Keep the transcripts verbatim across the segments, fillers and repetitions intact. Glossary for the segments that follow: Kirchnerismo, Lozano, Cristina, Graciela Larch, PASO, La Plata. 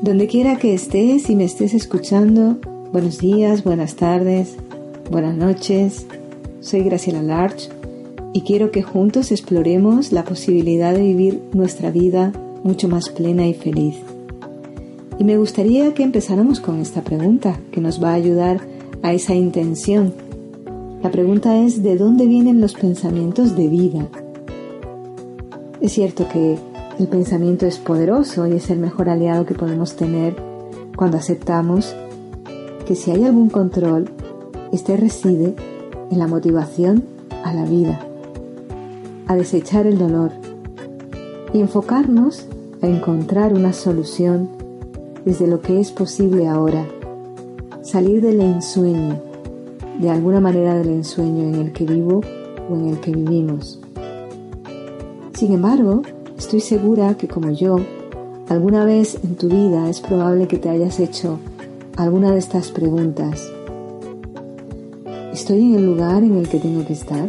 Donde quiera que estés y me estés escuchando, buenos días, buenas tardes, buenas noches. Soy Graciela Larch y quiero que juntos exploremos la posibilidad de vivir nuestra vida mucho más plena y feliz. Y me gustaría que empezáramos con esta pregunta que nos va a ayudar a esa intención. La pregunta es: ¿de dónde vienen los pensamientos de vida? Es cierto que el pensamiento es poderoso y es el mejor aliado que podemos tener cuando aceptamos que si hay algún control, este reside en la motivación a la vida, a desechar el dolor y enfocarnos a encontrar una solución desde lo que es posible ahora, salir del ensueño, de alguna manera del ensueño en el que vivo o en el que vivimos. Sin embargo, estoy segura que, como yo, alguna vez en tu vida es probable que te hayas hecho alguna de estas preguntas. ¿Estoy en el lugar en el que tengo que estar?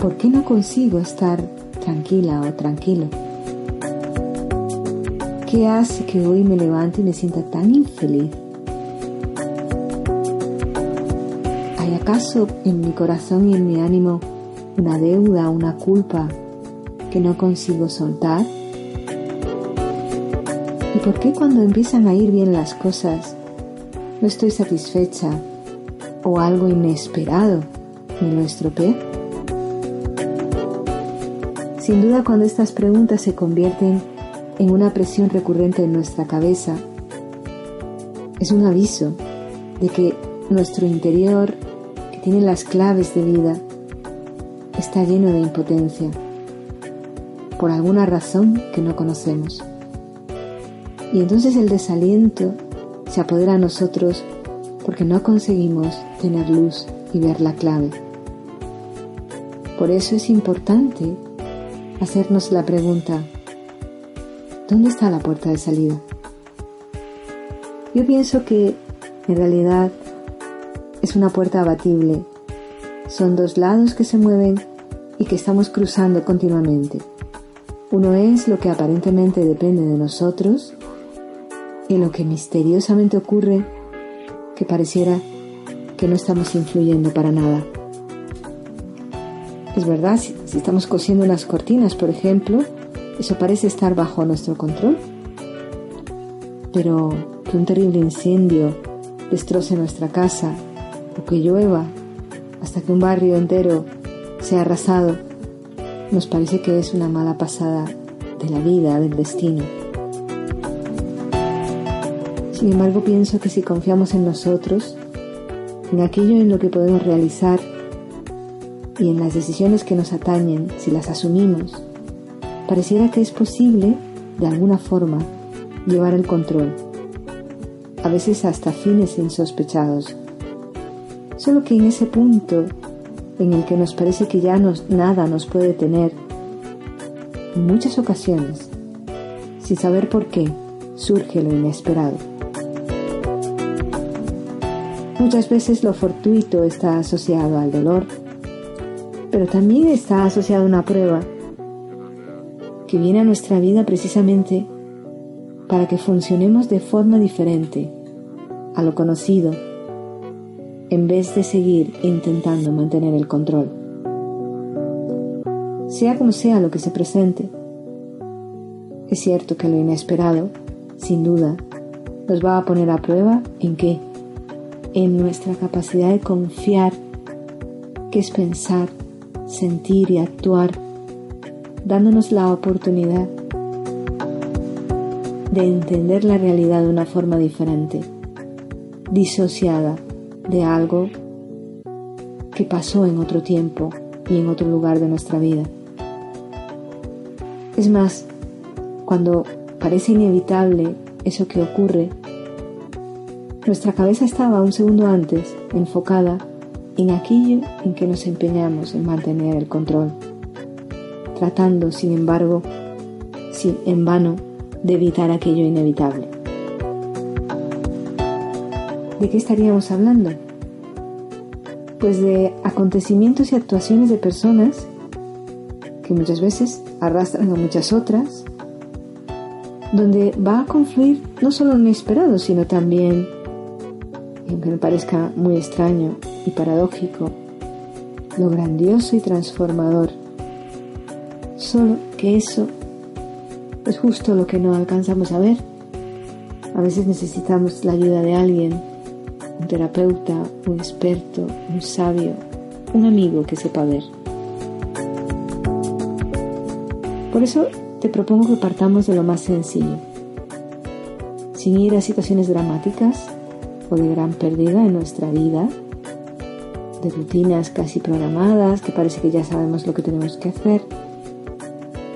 ¿Por qué no consigo estar tranquila o tranquilo? ¿Qué hace que hoy me levante y me sienta tan infeliz? ¿Hay acaso en mi corazón y en mi ánimo una deuda, una culpa que no consigo soltar? ¿Y por qué cuando empiezan a ir bien las cosas no estoy satisfecha o algo inesperado me lo estropea? Sin duda, cuando estas preguntas se convierten en una presión recurrente en nuestra cabeza, es un aviso de que nuestro interior, que tiene las claves de vida, está lleno de impotencia, por alguna razón que no conocemos. Y entonces el desaliento se apodera a nosotros porque no conseguimos tener luz y ver la clave. Por eso es importante hacernos la pregunta: ¿dónde está la puerta de salida? Yo pienso que en realidad es una puerta abatible. Son dos lados que se mueven y que estamos cruzando continuamente. Uno es lo que aparentemente depende de nosotros y lo que misteriosamente ocurre, que pareciera que no estamos influyendo para nada. Es verdad, si, si estamos cosiendo unas cortinas, por ejemplo, eso parece estar bajo nuestro control. Pero que un terrible incendio destroce nuestra casa o que llueva hasta que un barrio entero sea arrasado, nos parece que es una mala pasada de la vida, del destino. Sin embargo, pienso que si confiamos en nosotros, en aquello en lo que podemos realizar y en las decisiones que nos atañen, si las asumimos, pareciera que es posible, de alguna forma, llevar el control, a veces hasta fines insospechados. Solo que en ese punto en el que nos parece que ya nos, nada nos puede detener, en muchas ocasiones, sin saber por qué, surge lo inesperado. Muchas veces lo fortuito está asociado al dolor, pero también está asociado a una prueba que viene a nuestra vida precisamente para que funcionemos de forma diferente a lo conocido, en vez de seguir intentando mantener el control. Sea como sea lo que se presente, es cierto que lo inesperado, sin duda, nos va a poner a prueba ¿en qué? En nuestra capacidad de confiar, que es pensar, sentir y actuar, dándonos la oportunidad de entender la realidad de una forma diferente, disociada de algo que pasó en otro tiempo y en otro lugar de nuestra vida. Es más, cuando parece inevitable eso que ocurre, nuestra cabeza estaba un segundo antes enfocada en aquello en que nos empeñamos en mantener el control, tratando, sin embargo, sin, en vano, de evitar aquello inevitable. ¿De qué estaríamos hablando? Pues de acontecimientos y actuaciones de personas que muchas veces arrastran a muchas otras, donde va a confluir no solo lo inesperado, sino también, aunque me parezca muy extraño y paradójico, lo grandioso y transformador. Solo que eso es justo lo que no alcanzamos a ver. A veces necesitamos la ayuda de alguien, un terapeuta, un experto, un sabio, un amigo que sepa ver. Por eso te propongo que partamos de lo más sencillo, sin ir a situaciones dramáticas o de gran pérdida en nuestra vida, de rutinas casi programadas que parece que ya sabemos lo que tenemos que hacer.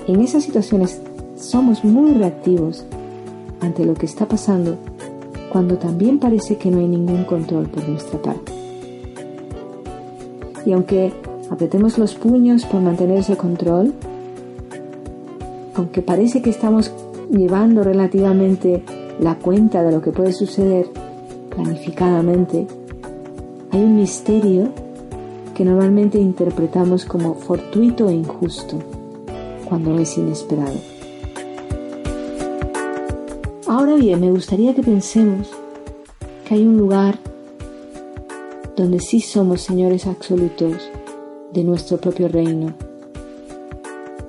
En esas situaciones somos muy reactivos ante lo que está pasando, cuando también parece que no hay ningún control por nuestra parte. Y aunque apretemos los puños por mantener ese control, aunque parece que estamos llevando relativamente la cuenta de lo que puede suceder planificadamente, hay un misterio que normalmente interpretamos como fortuito e injusto, cuando es inesperado. Ahora bien, me gustaría que pensemos que hay un lugar donde sí somos señores absolutos de nuestro propio reino,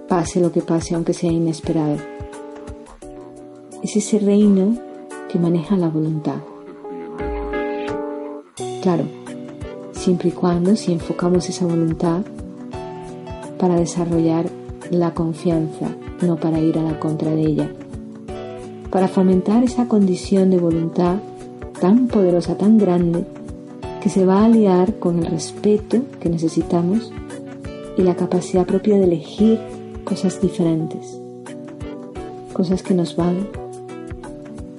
pase lo que pase, aunque sea inesperado. Es ese reino que maneja la voluntad. Claro, siempre y cuando si enfocamos esa voluntad para desarrollar la confianza, no para ir a la contra de ella, para fomentar esa condición de voluntad tan poderosa, tan grande, que se va a aliar con el respeto que necesitamos y la capacidad propia de elegir cosas diferentes, cosas que nos van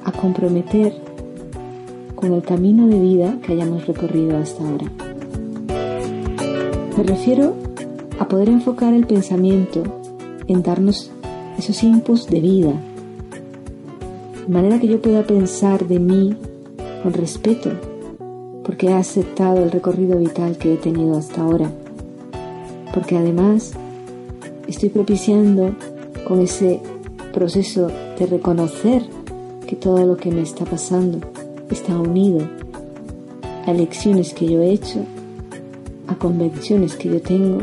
a comprometer con el camino de vida que hayamos recorrido hasta ahora. Me refiero a poder enfocar el pensamiento en darnos esos inputs de vida, de manera que yo pueda pensar de mí con respeto, porque he aceptado el recorrido vital que he tenido hasta ahora, porque además estoy propiciando con ese proceso de reconocer que todo lo que me está pasando está unido a elecciones que yo he hecho, a convenciones que yo tengo,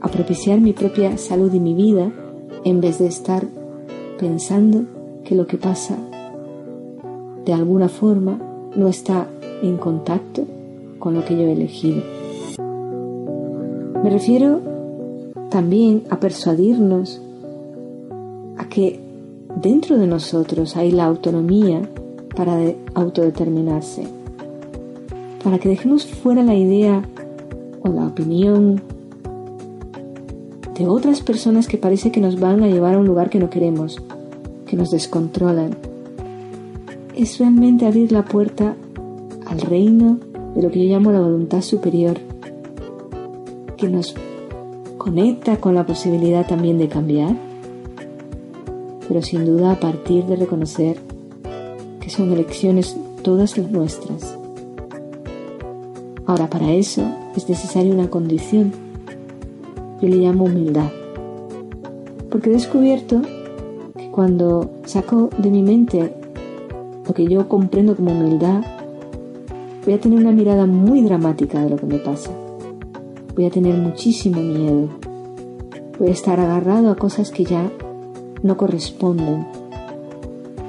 a propiciar mi propia salud y mi vida, en vez de estar pensando que lo que pasa de alguna forma no está en contacto con lo que yo he elegido. Me refiero también a persuadirnos a que dentro de nosotros hay la autonomía para de autodeterminarse, para que dejemos fuera la idea o la opinión de otras personas que parece que nos van a llevar a un lugar que no queremos, que nos descontrolan. Es realmente abrir la puerta al reino de lo que yo llamo la voluntad superior, que nos conecta con la posibilidad también de cambiar, pero sin duda a partir de reconocer que son elecciones todas las nuestras. Ahora, para eso es necesaria una condición, yo le llamo humildad, porque he descubierto que cuando saco de mi mente lo que yo comprendo como humildad, voy a tener una mirada muy dramática de lo que me pasa. Voy a tener muchísimo miedo. Voy a estar agarrado a cosas que ya no corresponden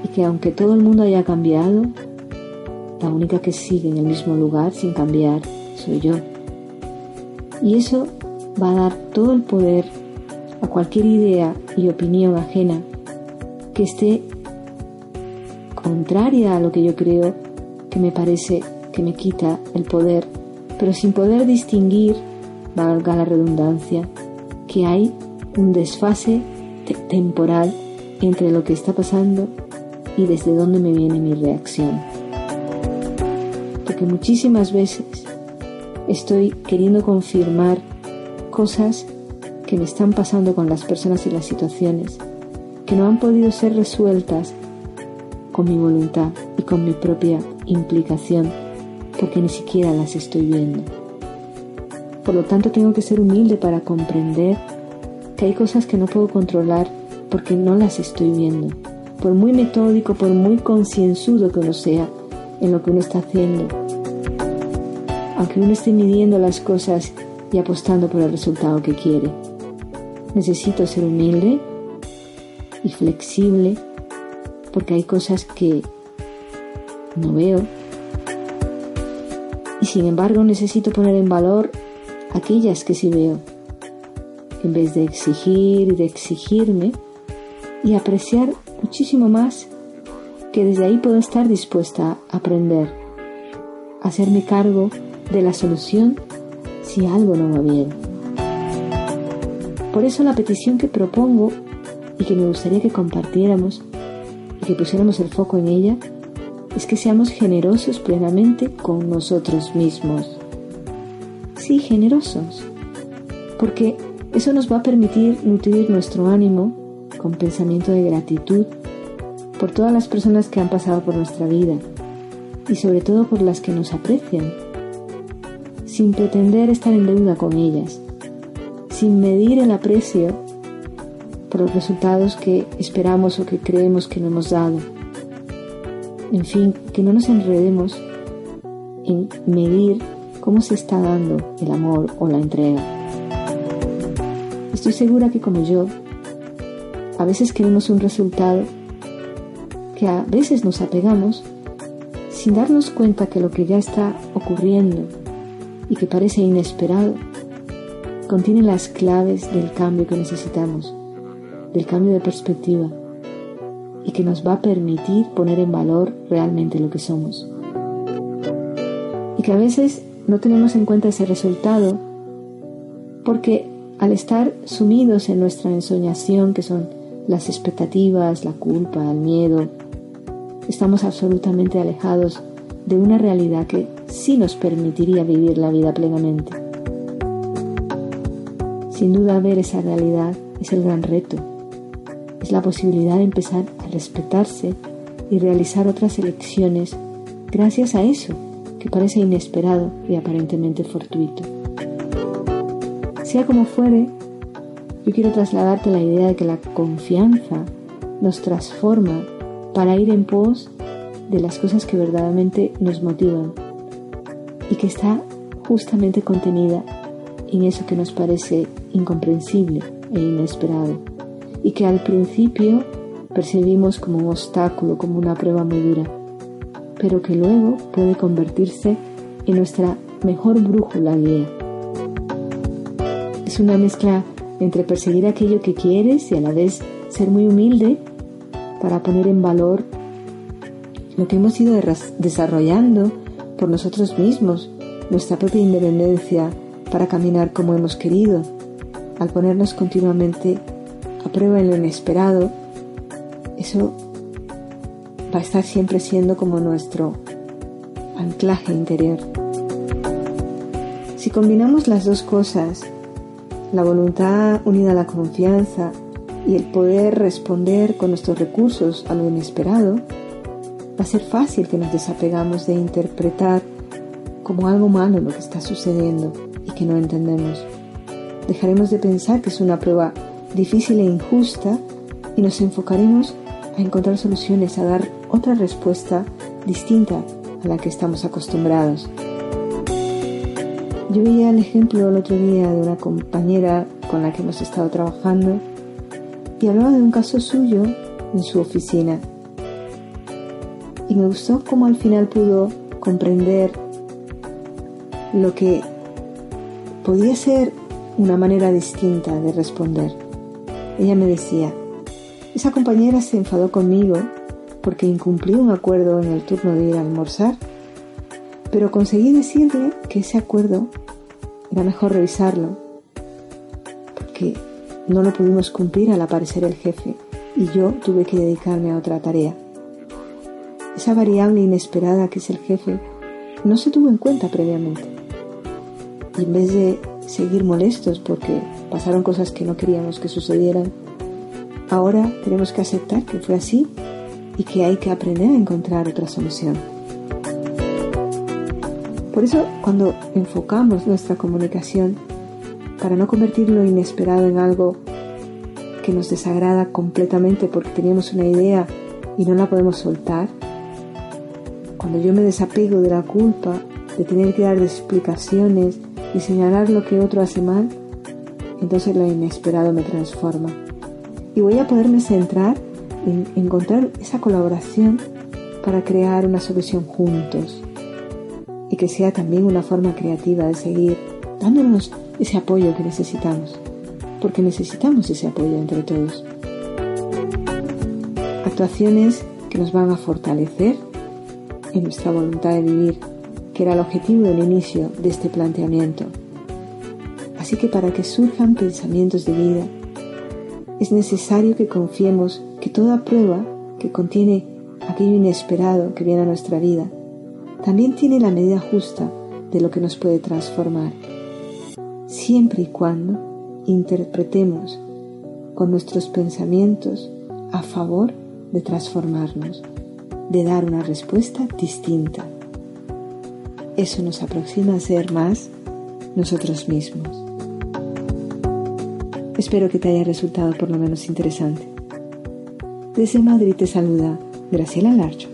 y que, aunque todo el mundo haya cambiado, la única que sigue en el mismo lugar sin cambiar soy yo. Y eso va a dar todo el poder a cualquier idea y opinión ajena que esté contraria a lo que yo creo, que me parece que me quita el poder, pero sin poder distinguir, valga la redundancia, que hay un desfase te- temporal entre lo que está pasando y desde dónde me viene mi reacción. Porque muchísimas veces estoy queriendo confirmar cosas que me están pasando con las personas y las situaciones que no han podido ser resueltas con mi voluntad y con mi propia implicación, porque ni siquiera las estoy viendo. Por lo tanto, tengo que ser humilde para comprender que hay cosas que no puedo controlar porque no las estoy viendo. Por muy metódico, por muy concienzudo que uno sea en lo que uno está haciendo, aunque uno esté midiendo las cosas y apostando por el resultado que quiere, necesito ser humilde y flexible, porque hay cosas que no veo, y sin embargo necesito poner en valor aquellas que sí veo, en vez de exigir y de exigirme, y apreciar muchísimo más, que desde ahí puedo estar dispuesta a aprender, a hacerme cargo de la solución si algo no va bien. Por eso la petición que propongo y que me gustaría que compartiéramos y que pusiéramos el foco en ella es que seamos generosos plenamente con nosotros mismos. Sí, generosos, porque eso nos va a permitir nutrir nuestro ánimo con pensamiento de gratitud por todas las personas que han pasado por nuestra vida y sobre todo por las que nos aprecian, sin pretender estar en deuda con ellas, sin medir el aprecio por los resultados que esperamos o que creemos que no hemos dado. En fin, que no nos enredemos en medir cómo se está dando el amor o la entrega. Estoy segura que, como yo, a veces queremos un resultado que a veces nos apegamos sin darnos cuenta que lo que ya está ocurriendo y que parece inesperado contiene las claves del cambio que necesitamos, del cambio de perspectiva, y que nos va a permitir poner en valor realmente lo que somos. Y que a veces no tenemos en cuenta ese resultado porque al estar sumidos en nuestra ensoñación, que son las expectativas, la culpa, el miedo, estamos absolutamente alejados de una realidad que sí nos permitiría vivir la vida plenamente. Sin duda, ver esa realidad es el gran reto. Es la posibilidad de empezar a respetarse y realizar otras elecciones gracias a eso que parece inesperado y aparentemente fortuito. Sea como fuere, yo quiero trasladarte la idea de que la confianza nos transforma para ir en pos de las cosas que verdaderamente nos motivan y que está justamente contenida en eso que nos parece incomprensible e inesperado, y que al principio percibimos como un obstáculo, como una prueba muy dura, pero que luego puede convertirse en nuestra mejor brújula guía. Es una mezcla entre perseguir aquello que quieres y a la vez ser muy humilde para poner en valor lo que hemos ido desarrollando por nosotros mismos, nuestra propia independencia para caminar como hemos querido, al ponernos continuamente a prueba en lo inesperado. Eso va a estar siempre siendo como nuestro anclaje interior. Si combinamos las dos cosas, la voluntad unida a la confianza y el poder responder con nuestros recursos a lo inesperado, va a ser fácil que nos desapegamos de interpretar como algo malo lo que está sucediendo y que no entendemos. Dejaremos de pensar que es una prueba difícil e injusta y nos enfocaremos a encontrar soluciones, a dar otra respuesta distinta a la que estamos acostumbrados. Yo veía el ejemplo el otro día de una compañera con la que hemos estado trabajando y hablaba de un caso suyo en su oficina y me gustó cómo al final pudo comprender lo que podía ser una manera distinta de responder. Ella me decía: esa compañera se enfadó conmigo porque incumplí un acuerdo en el turno de ir a almorzar, pero conseguí decirle que ese acuerdo era mejor revisarlo porque no lo pudimos cumplir al aparecer el jefe y yo tuve que dedicarme a otra tarea. Esa variable inesperada que es el jefe no se tuvo en cuenta previamente. Y en vez de seguir molestos porque pasaron cosas que no queríamos que sucedieran, ahora tenemos que aceptar que fue así y que hay que aprender a encontrar otra solución. Por eso, cuando enfocamos nuestra comunicación para no convertir lo inesperado en algo que nos desagrada completamente porque teníamos una idea y no la podemos soltar, cuando yo me desapego de la culpa de tener que dar explicaciones y señalar lo que otro hace mal, entonces lo inesperado me transforma. Y voy a poderme centrar en encontrar esa colaboración para crear una solución juntos. Y que sea también una forma creativa de seguir dándonos ese apoyo que necesitamos. Porque necesitamos ese apoyo entre todos. Actuaciones que nos van a fortalecer en nuestra voluntad de vivir, que era el objetivo del inicio de este planteamiento. Así que para que surjan pensamientos de vida, es necesario que confiemos que toda prueba que contiene aquello inesperado que viene a nuestra vida, también tiene la medida justa de lo que nos puede transformar, siempre y cuando interpretemos con nuestros pensamientos a favor de transformarnos, de dar una respuesta distinta. Eso nos aproxima a ser más nosotros mismos. Espero que te haya resultado por lo menos interesante. Desde Madrid te saluda Graciela Larch.